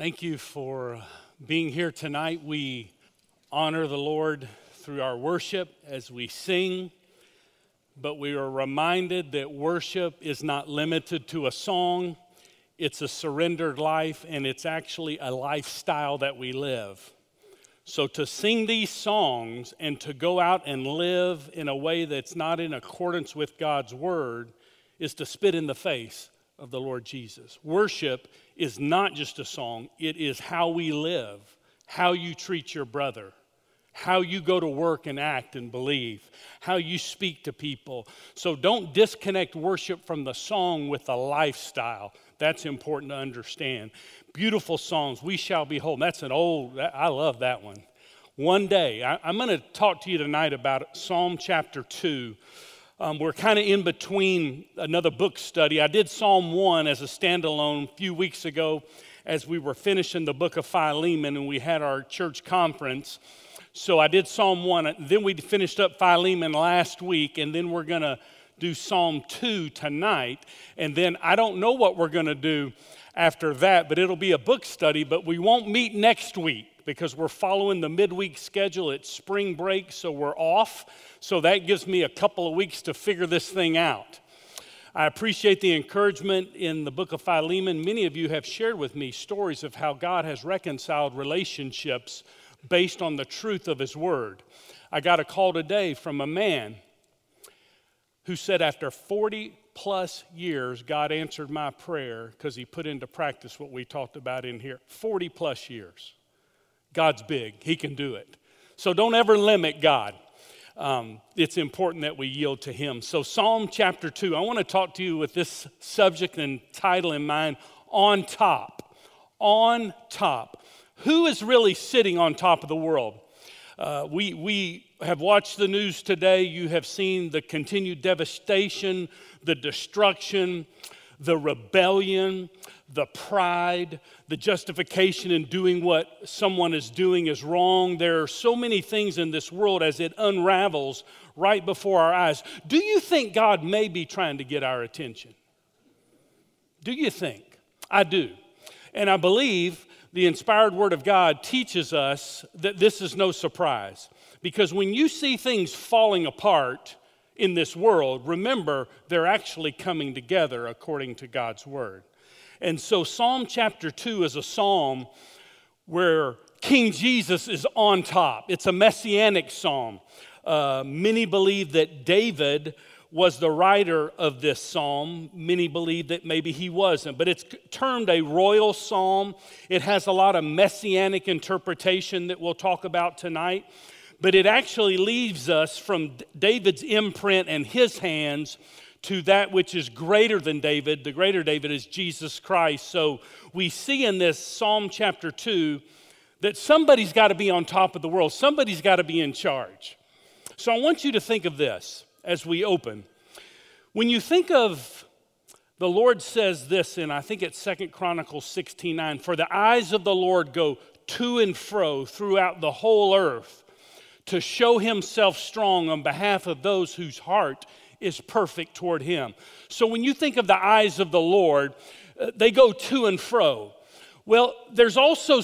Thank you for being here tonight. We honor the Lord through our worship as we sing, but we are reminded that worship is not limited to a song. It's a surrendered life, and it's actually a lifestyle that we live. So to sing these songs and to go out and live in a way that's not in accordance with God's word is to spit in the face of the Lord Jesus. Worship is not just a song, it is how we live, how you treat your brother, how you go to work and act and believe, how you speak to people. So don't disconnect worship from the song with the lifestyle. That's important to understand. Beautiful songs, We Shall Be Whole. That's an old, I love that one. One day, I'm going to talk to you tonight about Psalm chapter 2. We're kind of in between another book study. I did Psalm 1 as a standalone a few weeks ago as we were finishing the book of Philemon and we had our church conference. So I did Psalm 1. Then we finished up Philemon last week, and then we're going to do Psalm 2 tonight. And then I don't know what we're going to do after that, but it'll be a book study. But we won't meet next week, because we're following the midweek schedule. It's spring break, so we're off. So that gives me a couple of weeks to figure this thing out. I appreciate the encouragement in the book of Philemon. Many of you have shared with me stories of how God has reconciled relationships based on the truth of his word. I got a call today from a man who said after 40 plus years, God answered my prayer because he put into practice what we talked about in here. 40 plus years. God's big. He can do it. So don't ever limit God. It's important that we yield to him. So Psalm chapter 2, I want to talk to you with this subject and title in mind, On Top. On top. Who is really sitting on top of the world? We have watched the news today. You have seen the continued devastation, the destruction, the rebellion, the pride, the justification in doing what someone is doing is wrong. There are so many things in this world as it unravels right before our eyes. Do you think God may be trying to get our attention? Do you think? I do. And I believe the inspired word of God teaches us that this is no surprise. Because when you see things falling apart in this world, remember, they're actually coming together according to God's word. And so Psalm chapter 2 is a psalm where King Jesus is on top. It's a messianic psalm. Many believe that David was the writer of this psalm. Many believe that maybe he wasn't. But it's termed a royal psalm. It has a lot of messianic interpretation that we'll talk about tonight. But it actually leaves us from David's imprint and his hands to that which is greater than David. The greater David is Jesus Christ. So we see in this Psalm chapter 2 that somebody's got to be on top of the world. Somebody's got to be in charge. So I want you to think of this as we open. When you think of, the Lord says this, and I think it's 2 Chronicles 16:9, "For the eyes of the Lord go to and fro throughout the whole earth, to show himself strong on behalf of those whose heart is perfect toward him." So when you think of the eyes of the Lord, they go to and fro. Well, there's also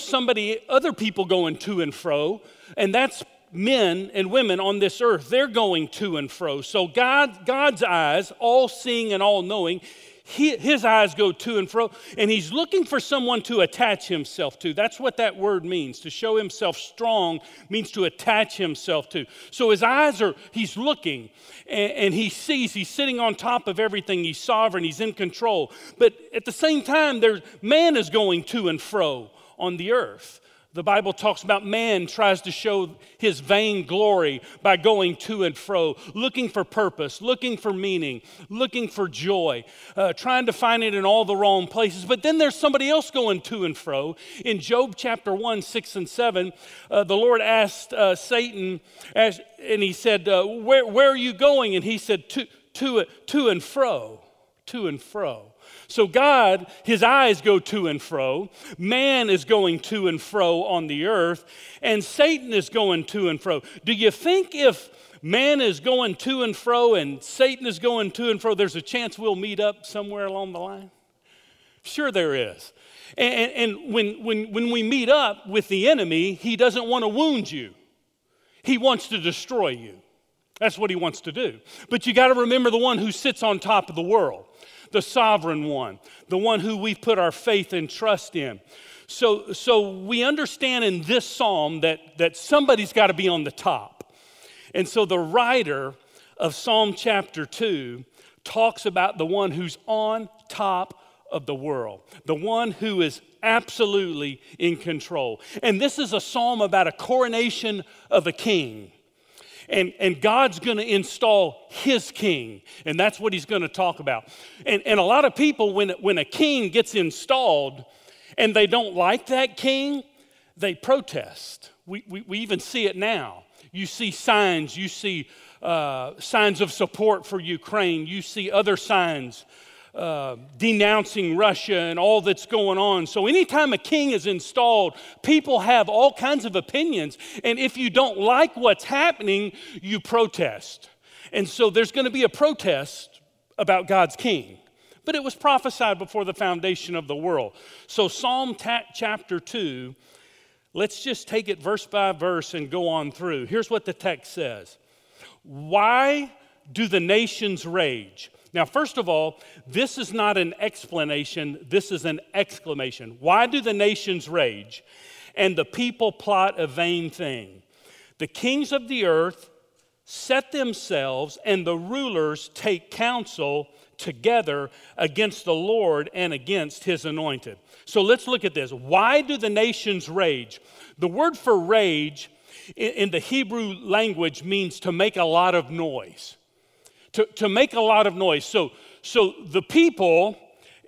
other people going to and fro, and that's men and women on this earth. They're going to and fro. So God's eyes, all-seeing and all-knowing, his eyes go to and fro, and he's looking for someone to attach himself to. That's what that word means. To show himself strong means to attach himself to. So his eyes he's looking, and he sees, he's sitting on top of everything. He's sovereign, he's in control. But at the same time, man is going to and fro on the earth. The Bible talks about man tries to show his vain glory by going to and fro, looking for purpose, looking for meaning, looking for joy, trying to find it in all the wrong places. But then there's somebody else going to and fro. In Job chapter 1, 6 and 7, the Lord asked Satan, and he said, where are you going? And he said, to and fro, to and fro. So God, his eyes go to and fro. Man is going to and fro on the earth. And Satan is going to and fro. Do you think if man is going to and fro and Satan is going to and fro, there's a chance we'll meet up somewhere along the line? Sure there is. And when we meet up with the enemy, he doesn't want to wound you. He wants to destroy you. That's what he wants to do. But you got to remember the one who sits on top of the world, the sovereign one, the one who we put our faith and trust in. So we understand in this psalm that somebody's got to be on the top. And so the writer of Psalm chapter 2 talks about the one who's on top of the world, the one who is absolutely in control. And this is a psalm about a coronation of a king. And God's going to install his king, and that's what he's going to talk about. And a lot of people, when a king gets installed and they don't like that king, they protest. We even see it now. You see signs. You see signs of support for Ukraine. You see other signs denouncing Russia and all that's going on. So anytime a king is installed, people have all kinds of opinions. And if you don't like what's happening, you protest. And so there's going to be a protest about God's king. But it was prophesied before the foundation of the world. So Psalm chapter 2, let's just take it verse by verse and go on through. Here's what the text says. Why do the nations rage? Now, first of all, this is not an explanation, this is an exclamation. Why do the nations rage and the people plot a vain thing? The kings of the earth set themselves and the rulers take counsel together against the Lord and against his anointed. So let's look at this. Why do the nations rage? The word for rage in the Hebrew language means to make a lot of noise. To make a lot of noise. So the people,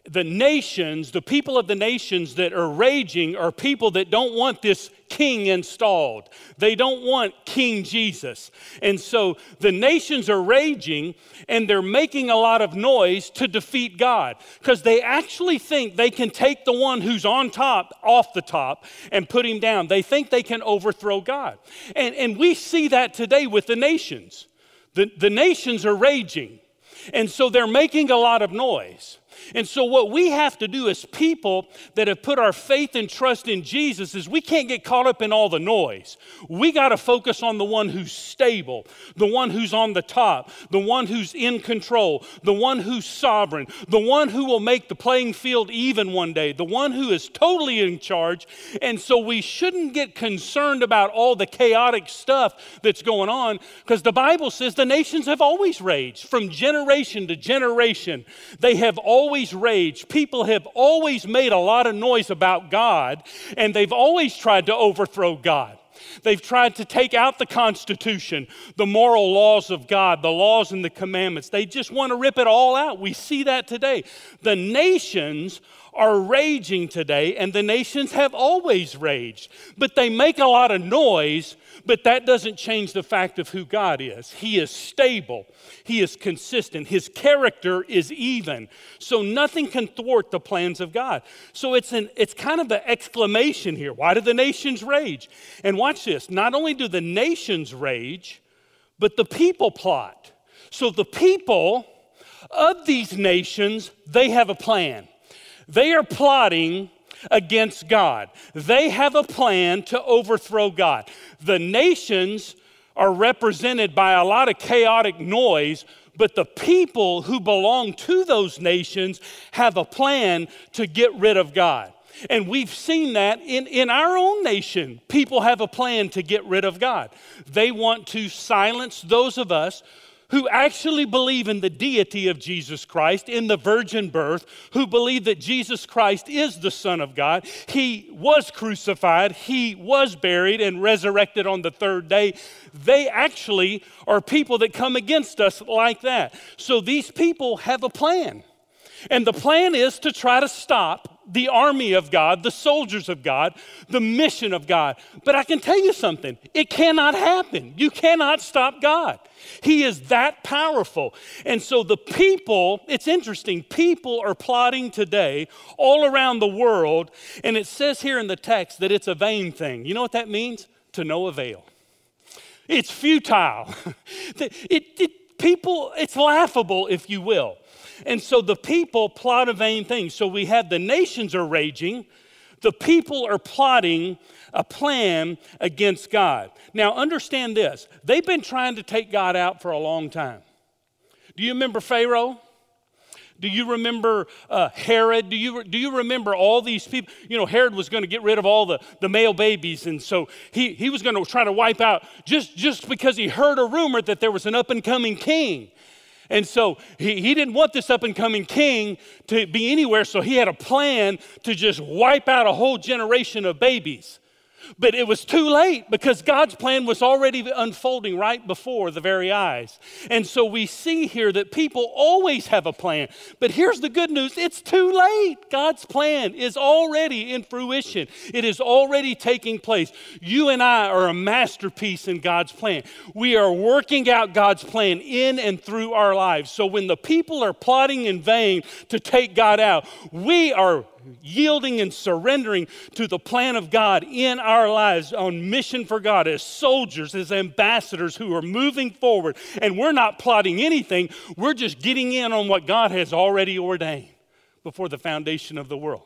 the nations, the people of the nations that are raging are people that don't want this king installed. They don't want King Jesus. And so the nations are raging and they're making a lot of noise to defeat God because they actually think they can take the one who's on top off the top and put him down. They think they can overthrow God. And we see that today with the nations. The nations are raging, and so they're making a lot of noise. And so what we have to do as people that have put our faith and trust in Jesus is we can't get caught up in all the noise. We got to focus on the one who's stable, the one who's on the top, the one who's in control, the one who's sovereign, the one who will make the playing field even one day, the one who is totally in charge. And so we shouldn't get concerned about all the chaotic stuff that's going on because the Bible says the nations have always raged from generation to generation. They have always raged. People have always made a lot of noise about God, and they've always tried to overthrow God. They've tried to take out the Constitution, the moral laws of God, the laws and the commandments. They just want to rip it all out. We see that today. The nations are raging today, and the nations have always raged. But they make a lot of noise, but that doesn't change the fact of who God is. He is stable. He is consistent. His character is even. So nothing can thwart the plans of God. So it's kind of an exclamation here. Why do the nations rage? And watch this. Not only do the nations rage, but the people plot. So the people of these nations, they have a plan. They are plotting against God. They have a plan to overthrow God. The nations are represented by a lot of chaotic noise, but the people who belong to those nations have a plan to get rid of God. And we've seen that in our own nation. People have a plan to get rid of God. They want to silence those of us who actually believe in the deity of Jesus Christ, in the virgin birth, who believe that Jesus Christ is the Son of God. He was crucified, he was buried, and resurrected on the third day. They actually are people that come against us like that. So these people have a plan. And the plan is to try to stop the army of God, the soldiers of God, the mission of God. But I can tell you something, it cannot happen. You cannot stop God. He is that powerful. And so the people, it's interesting, people are plotting today all around the world. And it says here in the text that it's a vain thing. You know what that means? To no avail. It's futile. People, it's laughable, if you will. And so the people plot a vain thing. So we have the nations are raging. The people are plotting a plan against God. Now understand this. They've been trying to take God out for a long time. Do you remember Pharaoh? Do you remember Herod? Do you remember all these people? You know, Herod was going to get rid of all the male babies, and so he was going to try to wipe out just because he heard a rumor that there was an up-and-coming king. And so he didn't want this up-and-coming king to be anywhere, so he had a plan to just wipe out a whole generation of babies. But it was too late because God's plan was already unfolding right before the very eyes. And so we see here that people always have a plan. But here's the good news. It's too late. God's plan is already in fruition. It is already taking place. You and I are a masterpiece in God's plan. We are working out God's plan in and through our lives. So when the people are plotting in vain to take God out, we are yielding and surrendering to the plan of God in our lives on mission for God as soldiers, as ambassadors who are moving forward. And we're not plotting anything. We're just getting in on what God has already ordained before the foundation of the world.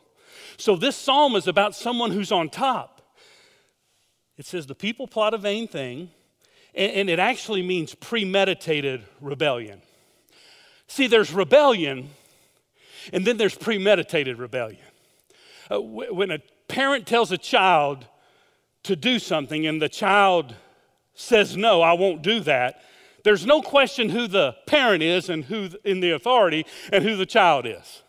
So this psalm is about someone who's on top. It says the people plot a vain thing, and it actually means premeditated rebellion. See, there's rebellion, and then there's premeditated rebellion. When a parent tells a child to do something and the child says, no, I won't do that, there's no question who the parent is and who in the authority and who the child is.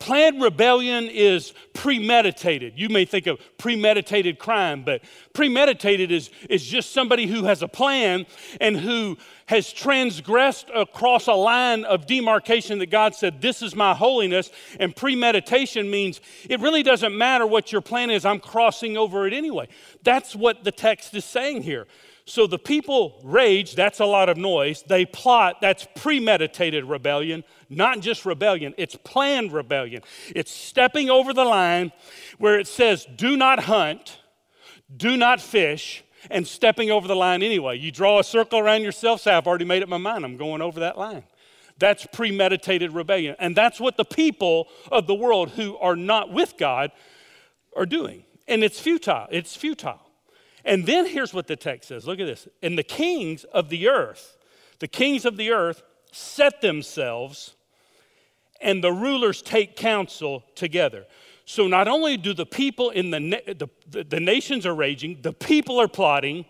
Planned rebellion is premeditated. You may think of premeditated crime, but premeditated is just somebody who has a plan and who has transgressed across a line of demarcation that God said, this is my holiness. And premeditation means it really doesn't matter what your plan is, I'm crossing over it anyway. That's what the text is saying here. So the people rage, that's a lot of noise. They plot, that's premeditated rebellion, not just rebellion, it's planned rebellion. It's stepping over the line where it says, do not hunt, do not fish, and stepping over the line anyway. You draw a circle around yourself, say, I've already made up my mind, I'm going over that line. That's premeditated rebellion. And that's what the people of the world who are not with God are doing. And it's futile. And then here's what the text says. Look at this. And the kings of the earth set themselves, and the rulers take counsel together. So not only do the people in the nations are raging, the people are plotting,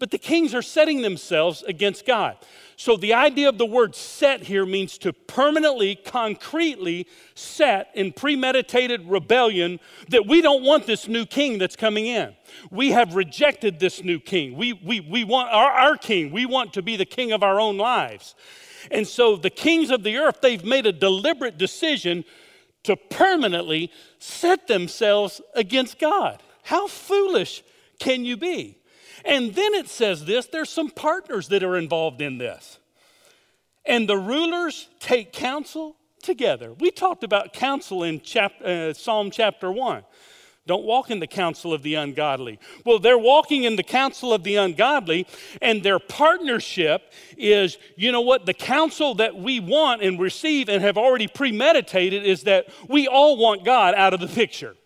but the kings are setting themselves against God. So the idea of the word set here means to permanently, concretely set in premeditated rebellion that we don't want this new king that's coming in. We have rejected this new king. We want our king. We want to be the king of our own lives. And so the kings of the earth, they've made a deliberate decision to permanently set themselves against God. How foolish can you be? And then it says this, there's some partners that are involved in this. And the rulers take counsel together. We talked about counsel in Psalm chapter 1. Don't walk in the counsel of the ungodly. Well, they're walking in the counsel of the ungodly, and their partnership is, you know what, the counsel that we want and receive and have already premeditated is that we all want God out of the picture.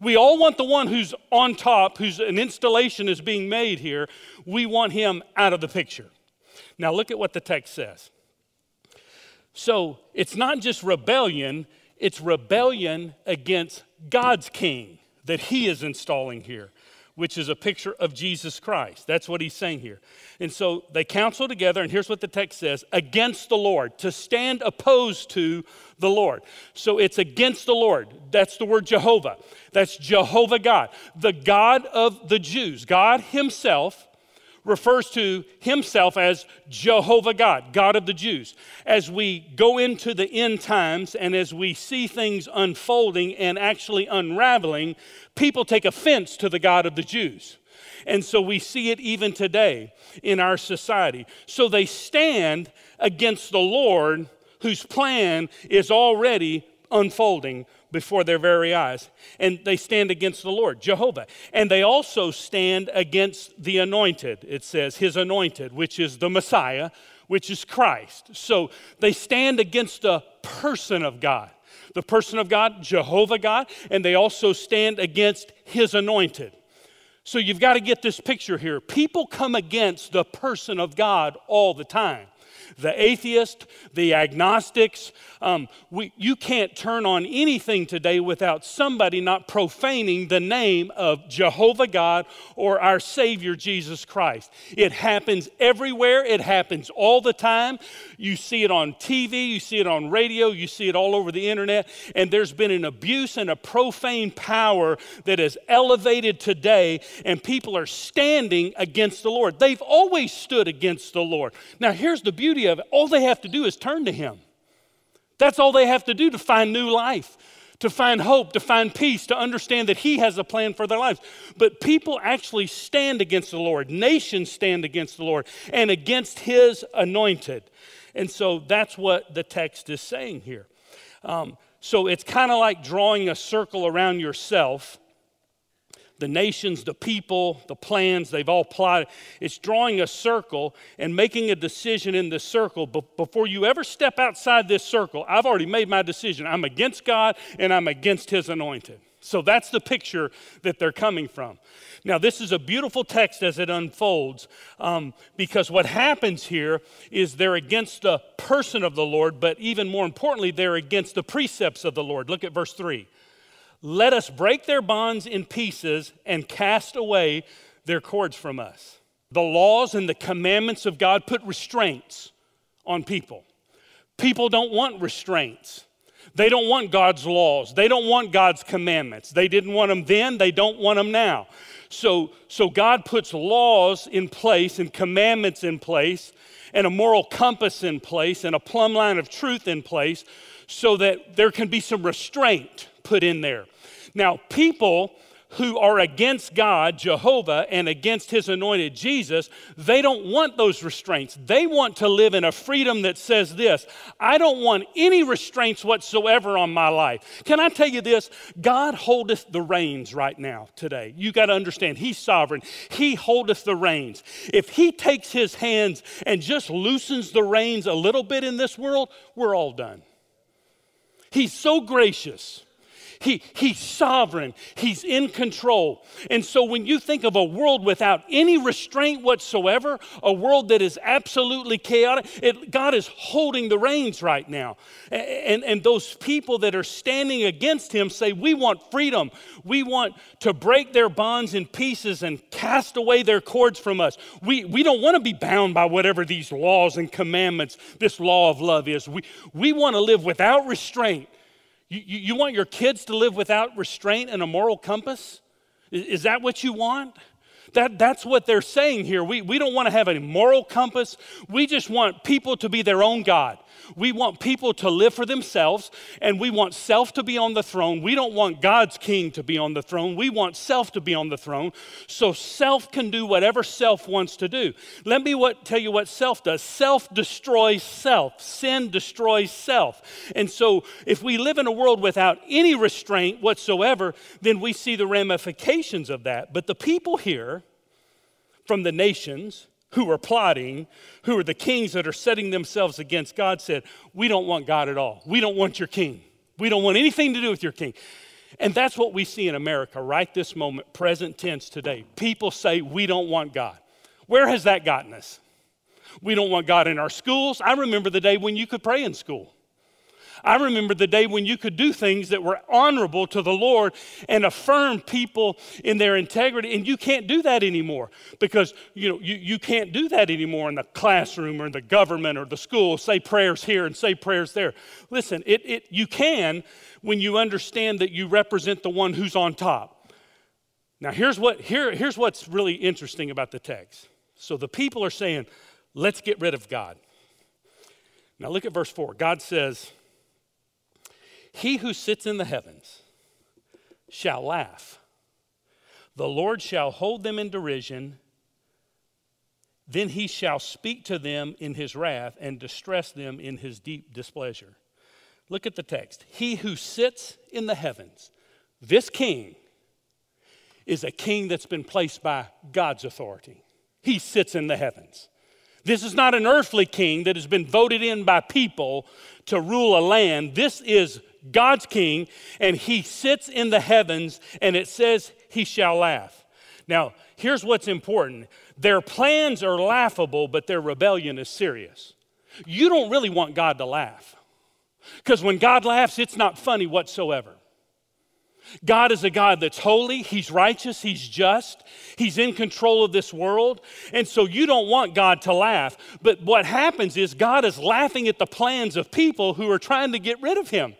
We all want the one who's on top, who's an installation is being made here. We want him out of the picture. Now look at what the text says. So it's not just rebellion, it's rebellion against God's king that he is installing here, which is a picture of Jesus Christ. That's what he's saying here. And so they counsel together, and here's what the text says, against the Lord, to stand opposed to the Lord. So it's against the Lord. That's the word Jehovah. That's Jehovah God, the God of the Jews. God himself refers to himself as Jehovah God, God of the Jews. As we go into the end times and as we see things unfolding and actually unraveling, people take offense to the God of the Jews. And so we see it even today in our society. So they stand against the Lord whose plan is already unfolding before their very eyes. And they stand against the Lord, Jehovah. And they also stand against the anointed, it says, his anointed, which is the Messiah, which is Christ. So they stand against the person of God. The person of God, Jehovah God, and they also stand against his anointed. So you've got to get this picture here. People come against the person of God all the time. The atheist, the agnostics, you can't turn on anything today without somebody not profaning the name of Jehovah God or our Savior Jesus Christ. It happens everywhere. It happens all the time. You see it on TV. You see it on radio. You see it all over the internet. And there's been an abuse and a profane power that is elevated today, and people are standing against the Lord. They've always stood against the Lord. Now, here's the beauty of it. All they have to do is turn to him. That's all they have to do to find new life, to find hope, to find peace, to understand that he has a plan for their lives. But people actually stand against the Lord. Nations stand against the Lord and against his anointed. And so that's what the text is saying here. So it's kind of like drawing a circle around yourself. The nations, the people, the plans, they've all plotted. It's drawing a circle and making a decision in this circle. But before you ever step outside this circle, I've already made my decision. I'm against God and I'm against his anointed. So that's the picture that they're coming from. Now, this is a beautiful text as it unfolds, because what happens here is they're against the person of the Lord, but even more importantly, they're against the precepts of the Lord. Look at verse 3. Let us break their bonds in pieces and cast away their cords from us. The laws and the commandments of God put restraints on people. People don't want restraints. They don't want God's laws. They don't want God's commandments. They didn't want them then. They don't want them now. So God puts laws in place and commandments in place and a moral compass in place and a plumb line of truth in place so that there can be some restraint put in there. Now, people who are against God, Jehovah, and against his anointed Jesus, they don't want those restraints. They want to live in a freedom that says this: I don't want any restraints whatsoever on my life. Can I tell you this? God holdeth the reins right now, today. You got to understand, he's sovereign. He holdeth the reins. If he takes his hands and just loosens the reins a little bit in this world, we're all done. He's so gracious. He's sovereign. He's in control. And so when you think of a world without any restraint whatsoever, a world that is absolutely chaotic, God is holding the reins right now. And those people that are standing against him say, we want freedom. We want to break their bonds in pieces and cast away their cords from us. We don't want to be bound by whatever these laws and commandments, this law of love is. We want to live without restraint. You want your kids to live without restraint and a moral compass? Is that what you want? That's what they're saying here. We don't want to have a moral compass. We just want people to be their own God. We want people to live for themselves, and we want self to be on the throne. We don't want God's king to be on the throne. We want self to be on the throne. So self can do whatever self wants to do. Let me tell you what self does. Self destroys self. Sin destroys self. And so if we live in a world without any restraint whatsoever, then we see the ramifications of that. But the people here from the nations who are plotting, who are the kings that are setting themselves against God, said, we don't want God at all. We don't want your king. We don't want anything to do with your king. And that's what we see in America right this moment, present tense today. People say, we don't want God. Where has that gotten us? We don't want God in our schools. I remember the day when you could pray in school. I remember the day when you could do things that were honorable to the Lord and affirm people in their integrity, and you can't do that anymore because, you can't do that anymore in the classroom or in the government or the school. Say prayers here and say prayers there. Listen, you can when you understand that you represent the one who's on top. Now, here's what's really interesting about the text. So the people are saying, let's get rid of God. Now, look at verse 4. God says, he who sits in the heavens shall laugh. The Lord shall hold them in derision. Then he shall speak to them in his wrath and distress them in his deep displeasure. Look at the text. He who sits in the heavens, this king, is a king that's been placed by God's authority. He sits in the heavens. This is not an earthly king that has been voted in by people to rule a land. This is God's king, and he sits in the heavens, and it says he shall laugh. Now, here's what's important. Their plans are laughable, but their rebellion is serious. You don't really want God to laugh, because when God laughs, it's not funny whatsoever. God is a God that's holy, he's righteous, he's just, he's in control of this world, and so you don't want God to laugh. But what happens is God is laughing at the plans of people who are trying to get rid of him.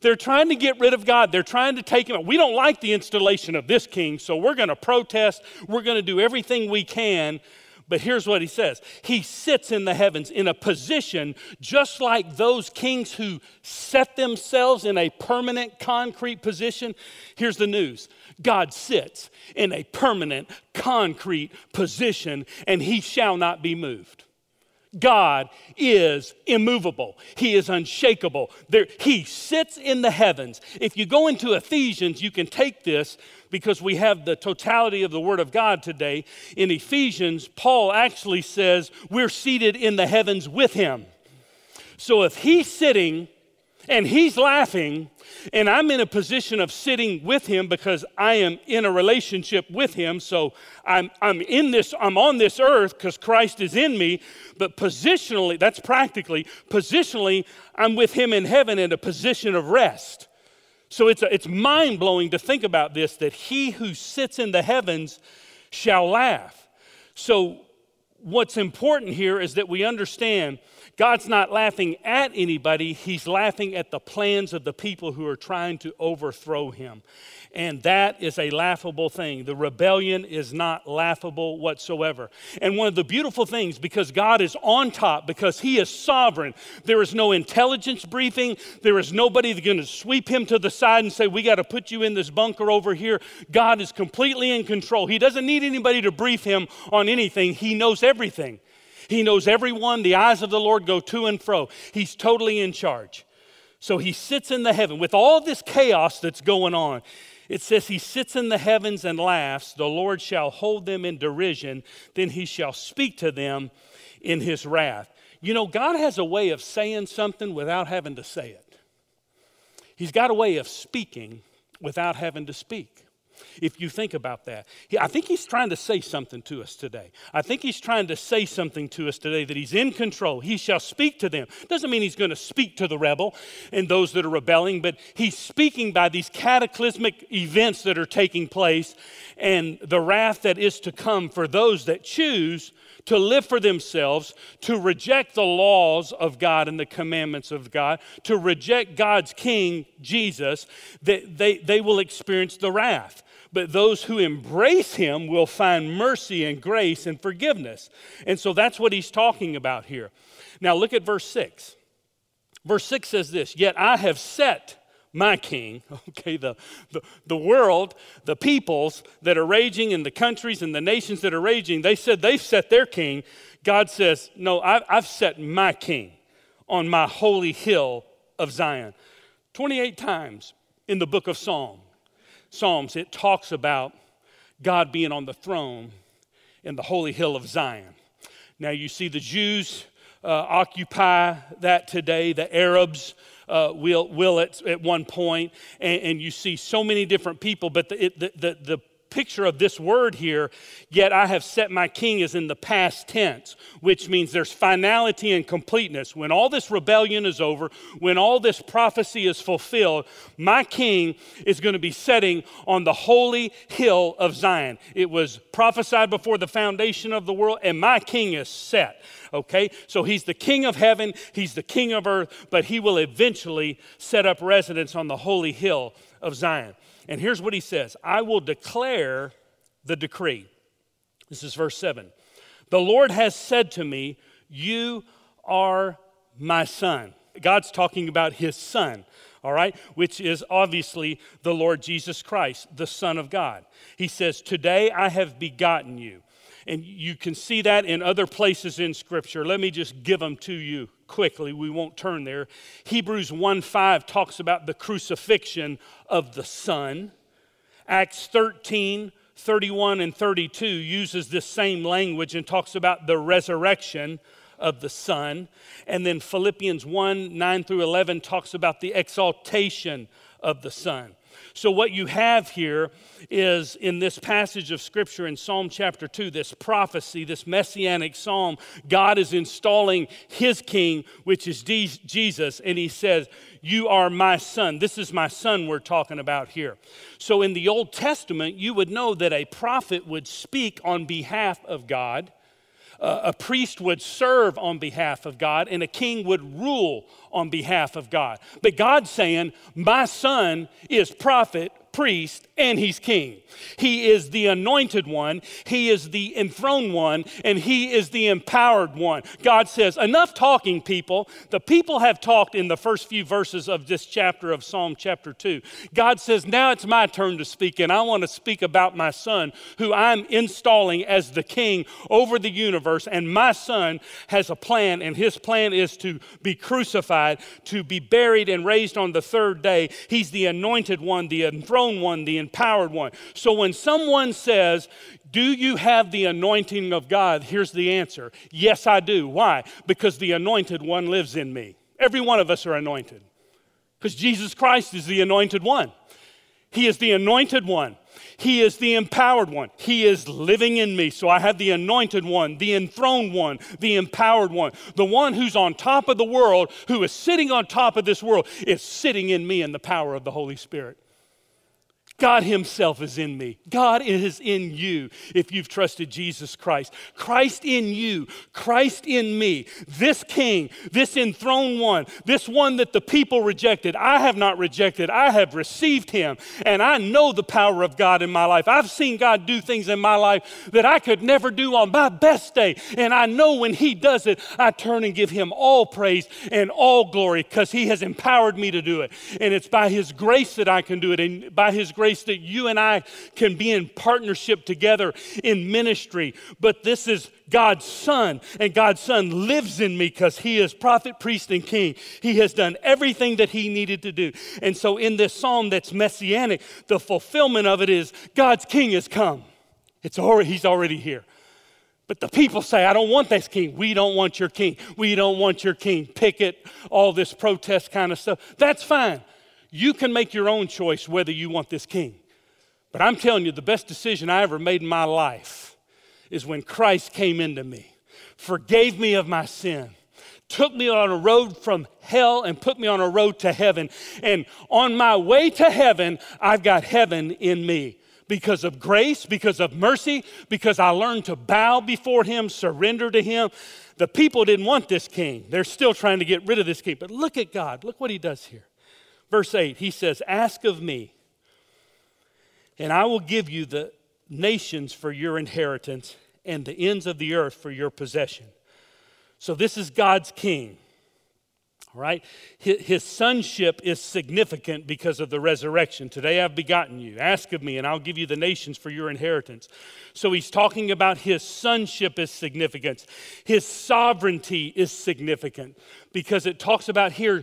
They're trying to get rid of God. They're trying to take him out. We don't like the installation of this king, so we're going to protest. We're going to do everything we can. But here's what he says. He sits in the heavens in a position just like those kings who set themselves in a permanent concrete position. Here's the news. God sits in a permanent concrete position, and he shall not be moved. God is immovable. He is unshakable. He sits in the heavens. If you go into Ephesians, you can take this because we have the totality of the Word of God today. In Ephesians, Paul actually says we're seated in the heavens with him. So if he's sitting and he's laughing, and I'm in a position of sitting with him because I am in a relationship with him. So I'm on this earth because Christ is in me. But positionally, that's practically, positionally, I'm with him in heaven in a position of rest. So it's mind-blowing to think about this, that he who sits in the heavens shall laugh. So what's important here is that we understand God's not laughing at anybody. He's laughing at the plans of the people who are trying to overthrow him. And that is a laughable thing. The rebellion is not laughable whatsoever. And one of the beautiful things, because God is on top, because he is sovereign, there is no intelligence briefing. There is nobody that's going to sweep him to the side and say, we got to put you in this bunker over here. God is completely in control. He doesn't need anybody to brief him on anything. He knows everything. He knows everyone. The eyes of the Lord go to and fro. He's totally in charge. So he sits in the heaven. With all this chaos that's going on, it says he sits in the heavens and laughs. The Lord shall hold them in derision. Then he shall speak to them in his wrath. You know, God has a way of saying something without having to say it. He's got a way of speaking without having to speak. If you think about that, I think he's trying to say something to us today. I think he's trying to say something to us today that he's in control. He shall speak to them. Doesn't mean he's going to speak to the rebel and those that are rebelling, but he's speaking by these cataclysmic events that are taking place and the wrath that is to come for those that choose to live for themselves, to reject the laws of God and the commandments of God, to reject God's King, Jesus, that they will experience the wrath. But those who embrace him will find mercy and grace and forgiveness. And so that's what he's talking about here. Now look at verse 6. Verse 6 says this, yet I have set my king, okay, the world, the peoples that are raging and the countries and the nations that are raging, they said they've set their king. God says, no, I've set my king on my holy hill of Zion. 28 times in the book of Psalms, it talks about God being on the throne in the holy hill of Zion. Now you see the Jews occupy that today, the Arabs will at one point, and you see so many different people, but the picture of this word here, yet I have set my king, is in the past tense, which means there's finality and completeness. When all this rebellion is over, when all this prophecy is fulfilled, my king is going to be setting on the holy hill of Zion. It was prophesied before the foundation of the world, and my king is set. Okay, so he's the king of heaven, he's the king of earth, but he will eventually set up residence on the holy hill of Zion. And here's what he says, I will declare the decree. This is verse 7. The Lord has said to me, you are my son. God's talking about his son, all right, which is obviously the Lord Jesus Christ, the Son of God. He says, today I have begotten you. And you can see that in other places in Scripture. Let me just give them to you quickly. We won't turn there. Hebrews 1:5 talks about the crucifixion of the Son. Acts 13 31 and 32 uses this same language and talks about the resurrection of the Son. And then Philippians 1, 9 through 11 talks about the exaltation of the Son. So what you have here is, in this passage of Scripture in Psalm chapter 2, this prophecy, this messianic psalm, God is installing his king, which is Jesus, and he says, you are my son. This is my son we're talking about here. So in the Old Testament, you would know that a prophet would speak on behalf of God, a priest would serve on behalf of God, and a king would rule on behalf of God. But God's saying, my son is prophet, priest, and he's king. He is the anointed one, he is the enthroned one, and he is the empowered one. God says, enough talking, people. The people have talked in the first few verses of this chapter of Psalm chapter 2. God says, now it's my turn to speak, and I want to speak about my son, who I'm installing as the king over the universe, and my son has a plan, and his plan is to be crucified, to be buried and raised on the third day. He's the anointed one, the enthroned one, the empowered one. So when someone says, do you have the anointing of God? Here's the answer. Yes, I do. Why? Because the anointed one lives in me. Every one of us are anointed because Jesus Christ is the anointed one. He is the anointed one. He is the empowered one. He is living in me. So I have the anointed one, the enthroned one, the empowered one. The one who's on top of the world, who is sitting on top of this world, is sitting in me in the power of the Holy Spirit. God himself is in me. God is in you if you've trusted Jesus Christ. Christ in you, Christ in me. This king, this enthroned one, this one that the people rejected, I have not rejected. I have received him, and I know the power of God in my life. I've seen God do things in my life that I could never do on my best day, and I know when he does it, I turn and give him all praise and all glory because he has empowered me to do it, and it's by his grace that I can do it, and by his grace that you and I can be in partnership together in ministry. But this is God's Son, and God's Son lives in me because he is prophet, priest, and king. He has done everything that he needed to do. And so in this psalm that's messianic, the fulfillment of it is God's king has come. He's already here. But the people say, I don't want this king. We don't want your king. We don't want your king. Picket, all this protest kind of stuff. That's fine. You can make your own choice whether you want this king. But I'm telling you, the best decision I ever made in my life is when Christ came into me, forgave me of my sin, took me on a road from hell and put me on a road to heaven. And on my way to heaven, I've got heaven in me. Because of grace, because of mercy, because I learned to bow before him, surrender to him. The people didn't want this king. They're still trying to get rid of this king. But look at God. Look what he does here. Verse 8, he says, ask of me, and I will give you the nations for your inheritance and the ends of the earth for your possession. So this is God's king, all right? His sonship is significant because of the resurrection. Today I've begotten you. Ask of me, and I'll give you the nations for your inheritance. So he's talking about his sonship is significant. His sovereignty is significant because it talks about here,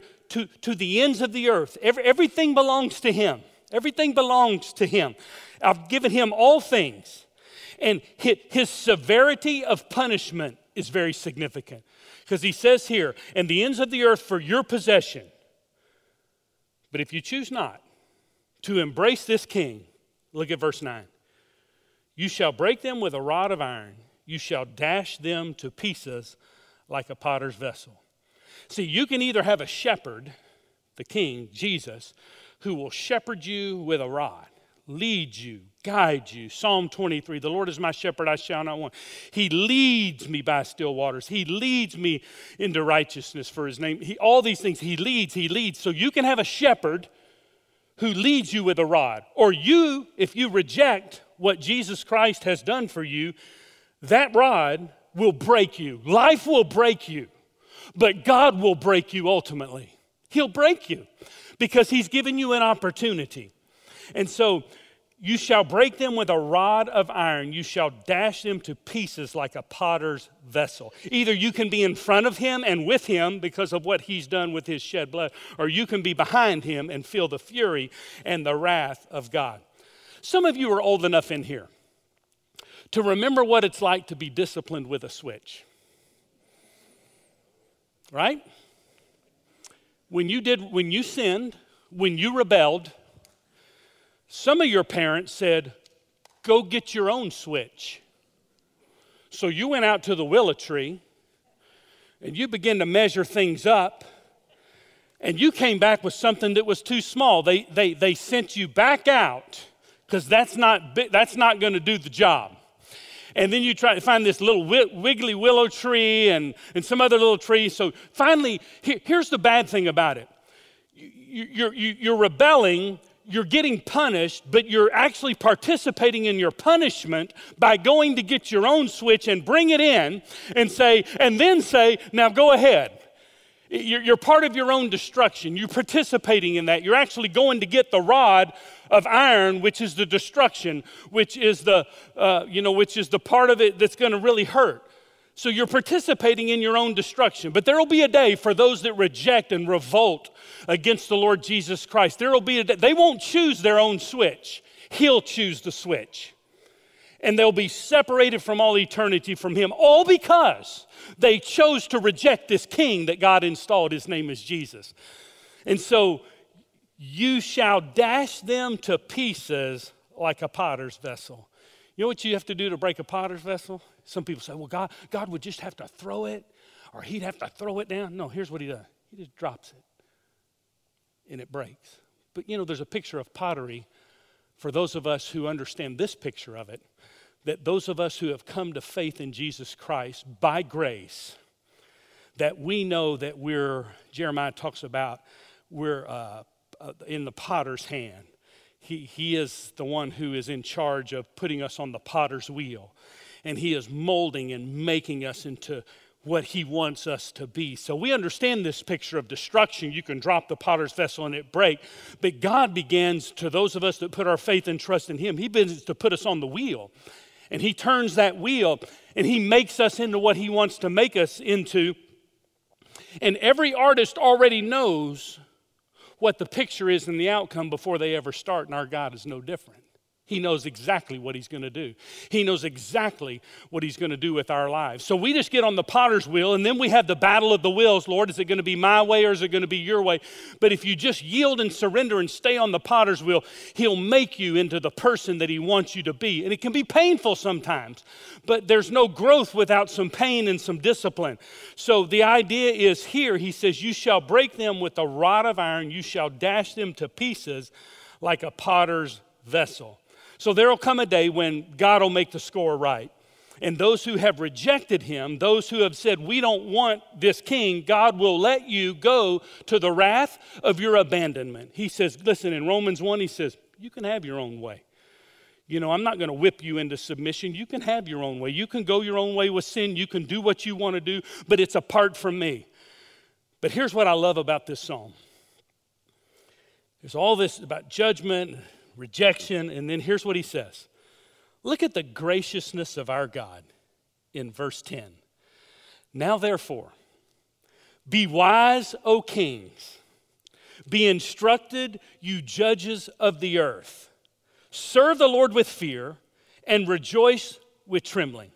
to the ends of the earth. Everything belongs to him. Everything belongs to him. I've given him all things. And his severity of punishment is very significant. Because he says here, and the ends of the earth for your possession. But if you choose not to embrace this king, look at verse 9. You shall break them with a rod of iron. You shall dash them to pieces like a potter's vessel. See, you can either have a shepherd, the king, Jesus, who will shepherd you with a rod, lead you, guide you. Psalm 23, the Lord is my shepherd, I shall not want. He leads me by still waters. He leads me into righteousness for his name. All these things, he leads. So you can have a shepherd who leads you with a rod. Or you, if you reject what Jesus Christ has done for you, that rod will break you. Life will break you. But God will break you ultimately. He'll break you because he's given you an opportunity. And so you shall break them with a rod of iron. You shall dash them to pieces like a potter's vessel. Either you can be in front of him and with him because of what he's done with his shed blood, or you can be behind him and feel the fury and the wrath of God. Some of you are old enough in here to remember what it's like to be disciplined with a switch. Right? When you sinned, when you rebelled, some of your parents said, go get your own switch. So you went out to the willow tree and you began to measure things up, and you came back with something that was too small. They sent you back out because that's not going to do the job. And then you try to find this little wiggly willow tree and some other little tree. So finally, here's the bad thing about it. You're rebelling, you're getting punished, but you're actually participating in your punishment by going to get your own switch and bring it in and then say, now go ahead. You're part of your own destruction. You're participating in that. You're actually going to get the rod of iron, which is the destruction, which is the part of it that's going to really hurt. So you're participating in your own destruction. But there will be a day for those that reject and revolt against the Lord Jesus Christ. There will be a day. They won't choose their own switch. He'll choose the switch. And they'll be separated from all eternity from him, all because they chose to reject this king that God installed. His name is Jesus. And so you shall dash them to pieces like a potter's vessel. You know what you have to do to break a potter's vessel? Some people say, well, God would just have to throw it, or he'd have to throw it down. No, here's what he does. He just drops it, and it breaks. But, there's a picture of pottery for those of us who understand this picture of it, that those of us who have come to faith in Jesus Christ by grace, that we know that Jeremiah talks about, we're in the potter's hand. He is the one who is in charge of putting us on the potter's wheel. And he is molding and making us into what he wants us to be. So we understand this picture of destruction. You can drop the potter's vessel and it break. But God begins, to those of us that put our faith and trust in him, he begins to put us on the wheel. And he turns that wheel and he makes us into what he wants to make us into. And every artist already knows what the picture is and the outcome before they ever start. And our God is no different. He knows exactly what he's going to do. He knows exactly what he's going to do with our lives. So we just get on the potter's wheel, and then we have the battle of the wills. Lord, is it going to be my way or is it going to be your way? But if you just yield and surrender and stay on the potter's wheel, he'll make you into the person that he wants you to be. And it can be painful sometimes, but there's no growth without some pain and some discipline. So the idea is here, he says, you shall break them with a rod of iron. You shall dash them to pieces like a potter's vessel. So there will come a day when God will make the score right. And those who have rejected him, those who have said, we don't want this king, God will let you go to the wrath of your abandonment. He says, listen, in Romans 1, he says, you can have your own way. I'm not going to whip you into submission. You can have your own way. You can go your own way with sin. You can do what you want to do, but it's apart from me. But here's what I love about this psalm. There's all this about judgment, rejection, and then here's what he says. Look at the graciousness of our God in verse 10. Now therefore, be wise, O kings. Be instructed, you judges of the earth. Serve the Lord with fear and rejoice with trembling.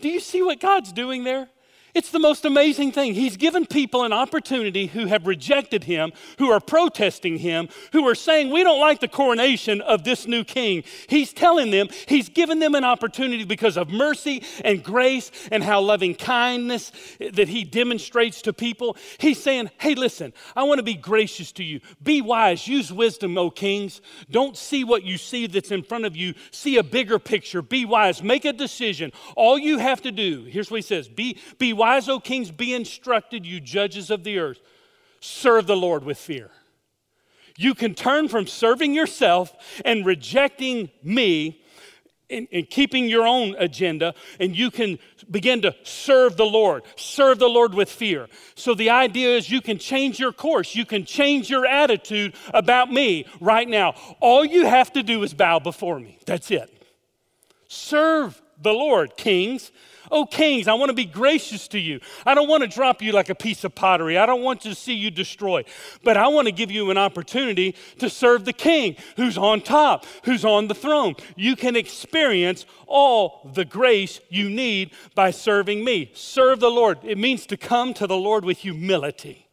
Do you see what God's doing there? It's the most amazing thing. He's given people an opportunity who have rejected him, who are protesting him, who are saying, we don't like the coronation of this new king. He's telling them, he's given them an opportunity because of mercy and grace and how loving kindness that he demonstrates to people. He's saying, hey, listen, I want to be gracious to you. Be wise. Use wisdom, O kings. Don't see what you see that's in front of you. See a bigger picture. Be wise. Make a decision. All you have to do, here's what he says, be wise. Wise, O kings, be instructed, you judges of the earth. Serve the Lord with fear. You can turn from serving yourself and rejecting me and keeping your own agenda, and you can begin to serve the Lord. Serve the Lord with fear. So the idea is you can change your course. You can change your attitude about me right now. All you have to do is bow before me. That's it. Serve the Lord, kings. Oh, kings, I want to be gracious to you. I don't want to drop you like a piece of pottery. I don't want to see you destroyed. But I want to give you an opportunity to serve the king who's on top, who's on the throne. You can experience all the grace you need by serving me. Serve the Lord. It means to come to the Lord with humility.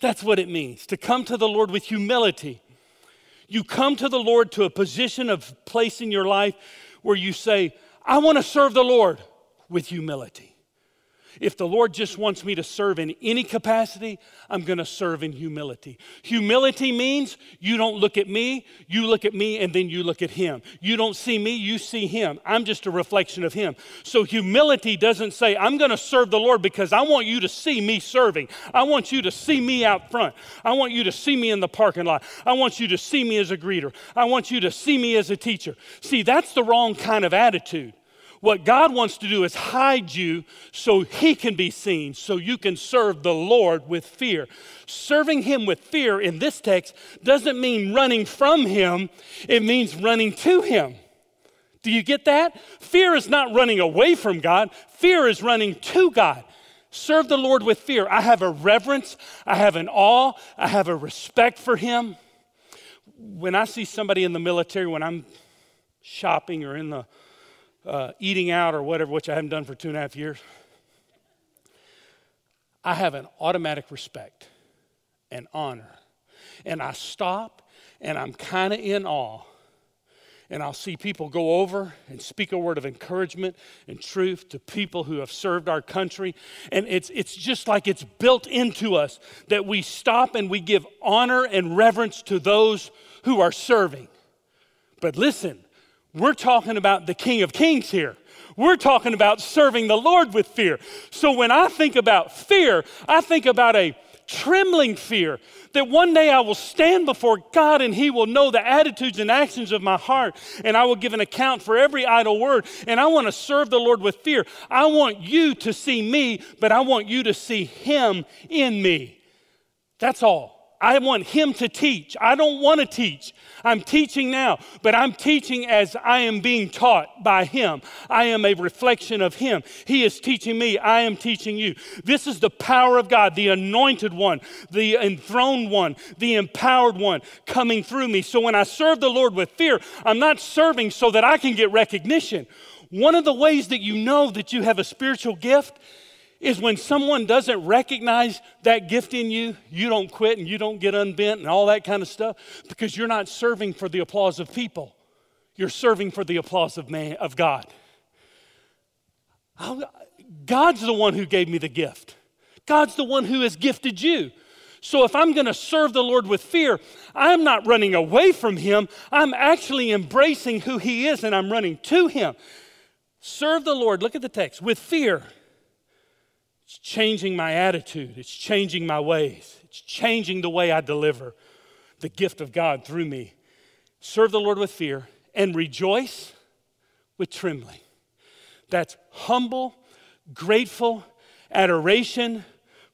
That's what it means, to come to the Lord with humility. You come to the Lord to a position of place in your life where you say, I want to serve the Lord with humility. If the Lord just wants me to serve in any capacity, I'm going to serve in humility. Humility means you don't look at me, you look at me, and then you look at him. You don't see me, you see him. I'm just a reflection of him. So humility doesn't say, I'm going to serve the Lord because I want you to see me serving. I want you to see me out front. I want you to see me in the parking lot. I want you to see me as a greeter. I want you to see me as a teacher. See, that's the wrong kind of attitude. What God wants to do is hide you so he can be seen, so you can serve the Lord with fear. Serving him with fear in this text doesn't mean running from him. It means running to him. Do you get that? Fear is not running away from God. Fear is running to God. Serve the Lord with fear. I have a reverence. I have an awe. I have a respect for him. When I see somebody in the military, when I'm shopping or in the eating out or whatever, which I haven't done for 2.5 years, I have an automatic respect and honor. And I stop and I'm kind of in awe. And I'll see people go over and speak a word of encouragement and truth to people who have served our country. And it's just like it's built into us that we stop and we give honor and reverence to those who are serving. But listen, we're talking about the King of Kings here. We're talking about serving the Lord with fear. So when I think about fear, I think about a trembling fear that one day I will stand before God and he will know the attitudes and actions of my heart, and I will give an account for every idle word, and I want to serve the Lord with fear. I want you to see me, but I want you to see him in me. That's all. I want him to teach. I don't want to teach. I'm teaching now, but I'm teaching as I am being taught by him. I am a reflection of him. He is teaching me. I am teaching you. This is the power of God, the anointed one, the enthroned one, the empowered one coming through me. So when I serve the Lord with fear, I'm not serving so that I can get recognition. One of the ways that you know that you have a spiritual gift is when someone doesn't recognize that gift in you, you don't quit and you don't get unbent and all that kind of stuff, because you're not serving for the applause of people. You're serving for the applause of man, of God. God's the one who gave me the gift. God's the one who has gifted you. So if I'm going to serve the Lord with fear, I'm not running away from him. I'm actually embracing who he is and I'm running to him. Serve the Lord, look at the text, with fear. It's changing my attitude. It's changing my ways. It's changing the way I deliver the gift of God through me. Serve the Lord with fear and rejoice with trembling. That's humble, grateful adoration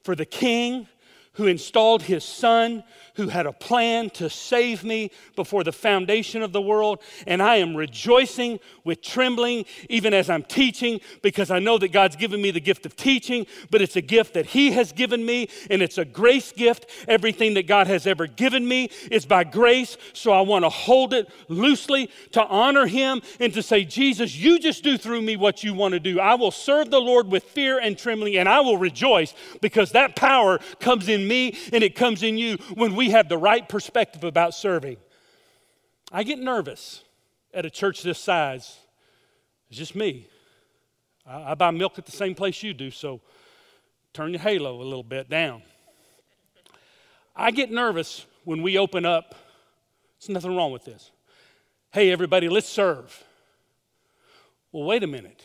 for the King who installed his Son, who had a plan to save me before the foundation of the world. And I am rejoicing with trembling, even as I'm teaching, because I know that God's given me the gift of teaching, but it's a gift that he has given me, and it's a grace gift. Everything that God has ever given me is by grace, so I want to hold it loosely to honor him and to say, Jesus, you just do through me what you want to do. I will serve the Lord with fear and trembling, and I will rejoice, because that power comes in me and it comes in you when we have the right perspective about serving. I get nervous at a church this size. It's just me. I buy milk at the same place you do, so turn your halo a little bit down. I get nervous when we open up. There's nothing wrong with this. Hey, everybody, let's serve. Well, wait a minute.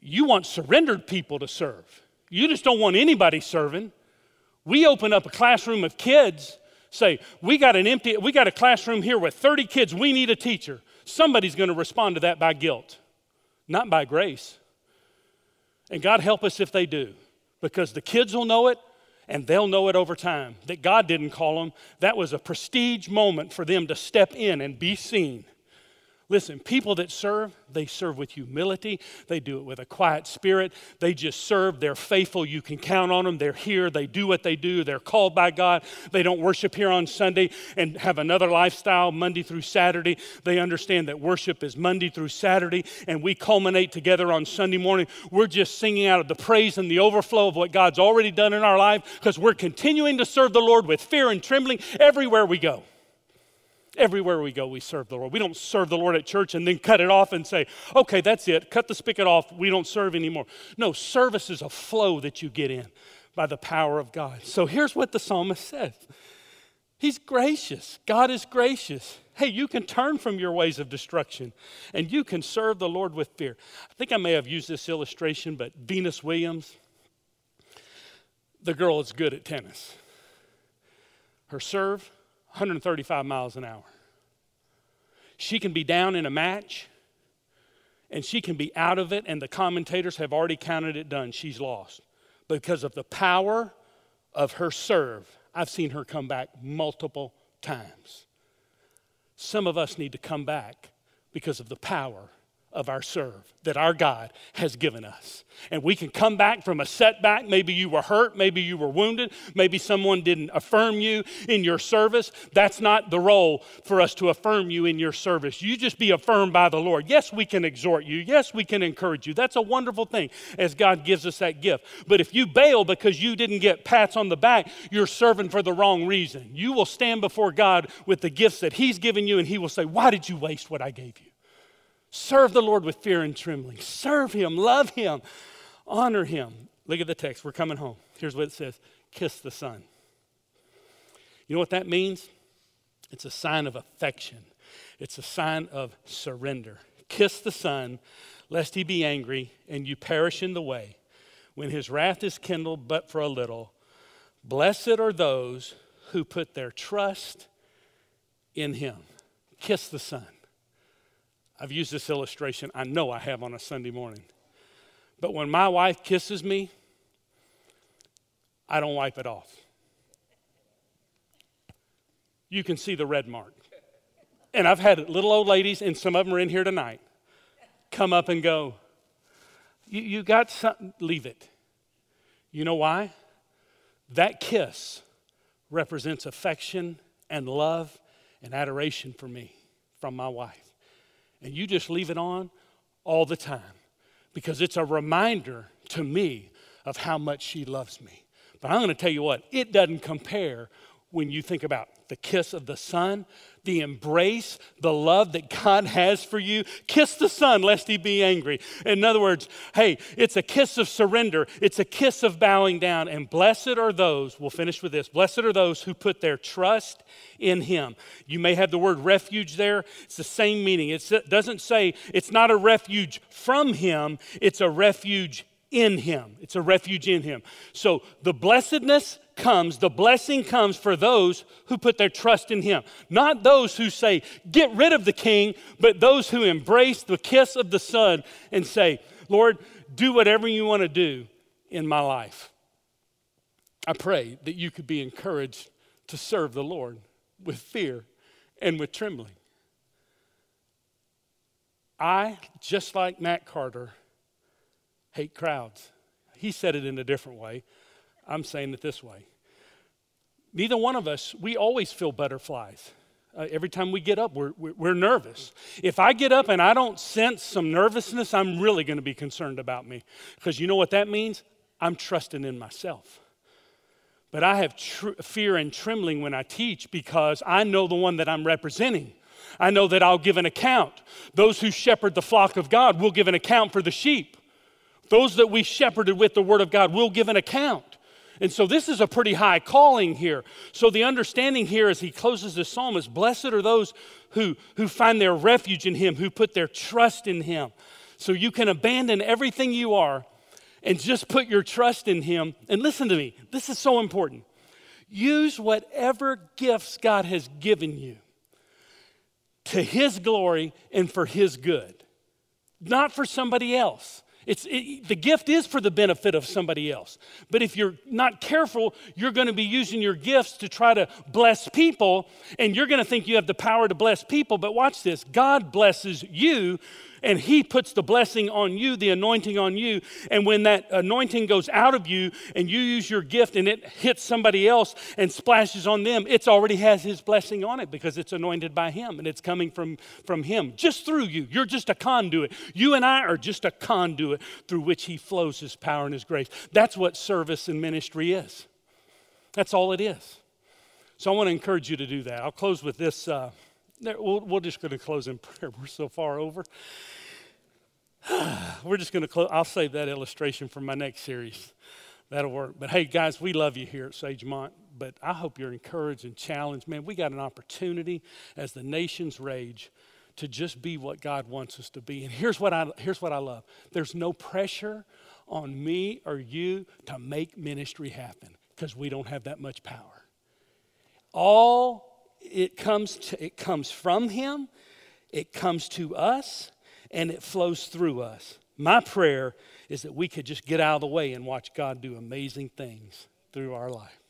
You want surrendered people to serve. You just don't want anybody serving. We open up a classroom of kids, say, we got a classroom here with 30 kids, we need a teacher. Somebody's going to respond to that by guilt, not by grace. And God help us if they do, because the kids will know it, and they'll know it over time, that God didn't call them. That was a prestige moment for them to step in and be seen. Listen, people that serve, they serve with humility. They do it with a quiet spirit. They just serve. They're faithful. You can count on them. They're here. They do what they do. They're called by God. They don't worship here on Sunday and have another lifestyle Monday through Saturday. They understand that worship is Monday through Saturday, and we culminate together on Sunday morning. We're just singing out of the praise and the overflow of what God's already done in our life because we're continuing to serve the Lord with fear and trembling everywhere we go. Everywhere we go, we serve the Lord. We don't serve the Lord at church and then cut it off and say, okay, that's it. Cut the spigot off. We don't serve anymore. No, service is a flow that you get in by the power of God. So here's what the psalmist says. He's gracious. God is gracious. Hey, you can turn from your ways of destruction and you can serve the Lord with fear. I think I may have used this illustration, but Venus Williams, the girl is good at tennis. Her serve, 135 miles an hour. She can be down in a match, and she can be out of it, and the commentators have already counted it done. She's lost. Because of the power of her serve, I've seen her come back multiple times. Some of us need to come back because of the power of our serve that our God has given us. And we can come back from a setback. Maybe you were hurt. Maybe you were wounded. Maybe someone didn't affirm you in your service. That's not the role for us to affirm you in your service. You just be affirmed by the Lord. Yes, we can exhort you. Yes, we can encourage you. That's a wonderful thing as God gives us that gift. But if you bail because you didn't get pats on the back, you're serving for the wrong reason. You will stand before God with the gifts that He's given you, and He will say, why did you waste what I gave you? Serve the Lord with fear and trembling. Serve Him, love Him, honor Him. Look at the text. We're coming home. Here's what it says. Kiss the Son. You know what that means? It's a sign of affection. It's a sign of surrender. Kiss the Son, lest He be angry and you perish in the way. When His wrath is kindled but for a little, blessed are those who put their trust in Him. Kiss the Son. I've used this illustration, I know I have, on a Sunday morning. But when my wife kisses me, I don't wipe it off. You can see the red mark. And I've had little old ladies, and some of them are in here tonight, come up and go, you got something, leave it. You know why? That kiss represents affection and love and adoration for me, from my wife. And you just leave it on all the time because it's a reminder to me of how much she loves me. But I'm going to tell you what, it doesn't compare when you think about the kiss of the Son, the embrace, the love that God has for you. Kiss the Son, lest He be angry. In other words, hey, it's a kiss of surrender. It's a kiss of bowing down. And blessed are those, we'll finish with this, blessed are those who put their trust in Him. You may have the word refuge there. It's the same meaning. It doesn't say it's not a refuge from Him. It's a refuge in Him. It's a refuge in Him. So the blessedness comes, the blessing comes for those who put their trust in Him. Not those who say, get rid of the king, but those who embrace the kiss of the Son and say, Lord, do whatever you want to do in my life. I pray that you could be encouraged to serve the Lord with fear and with trembling. I, just like Nat Carter, hate crowds. He said it in a different way. I'm saying it this way. Neither one of us, we always feel butterflies. Every time we get up, we're nervous. If I get up and I don't sense some nervousness, I'm really going to be concerned about me. Because you know what that means? I'm trusting in myself. But I have fear and trembling when I teach because I know the one that I'm representing. I know that I'll give an account. Those who shepherd the flock of God will give an account for the sheep. Those that we shepherded with the Word of God will give an account. And so this is a pretty high calling here. So the understanding here as he closes this psalm is blessed are those who find their refuge in Him, who put their trust in Him. So you can abandon everything you are and just put your trust in Him. And listen to me, this is so important. Use whatever gifts God has given you to His glory and for His good, not for somebody else. The gift is for the benefit of somebody else. But if you're not careful, you're going to be using your gifts to try to bless people, and you're going to think you have the power to bless people. But watch this. God blesses you, and he puts the blessing on you, the anointing on you. And when that anointing goes out of you and you use your gift and it hits somebody else and splashes on them, it already has his blessing on it because it's anointed by him and it's coming from him just through you. You're just a conduit. You and I are just a conduit through which he flows his power and his grace. That's what service and ministry is. That's all it is. So I want to encourage you to do that. I'll close with this. We're just going to close in prayer. We're so far over. We're just going to close. I'll save that illustration for my next series. That'll work. But hey, guys, we love you here at Sagemont. But I hope you're encouraged and challenged. Man, we got an opportunity as the nations rage to just be what God wants us to be. And here's what I love. There's no pressure on me or you to make ministry happen because we don't have that much power. It comes from him, it comes to us, and it flows through us. My prayer is that we could just get out of the way and watch God do amazing things through our life.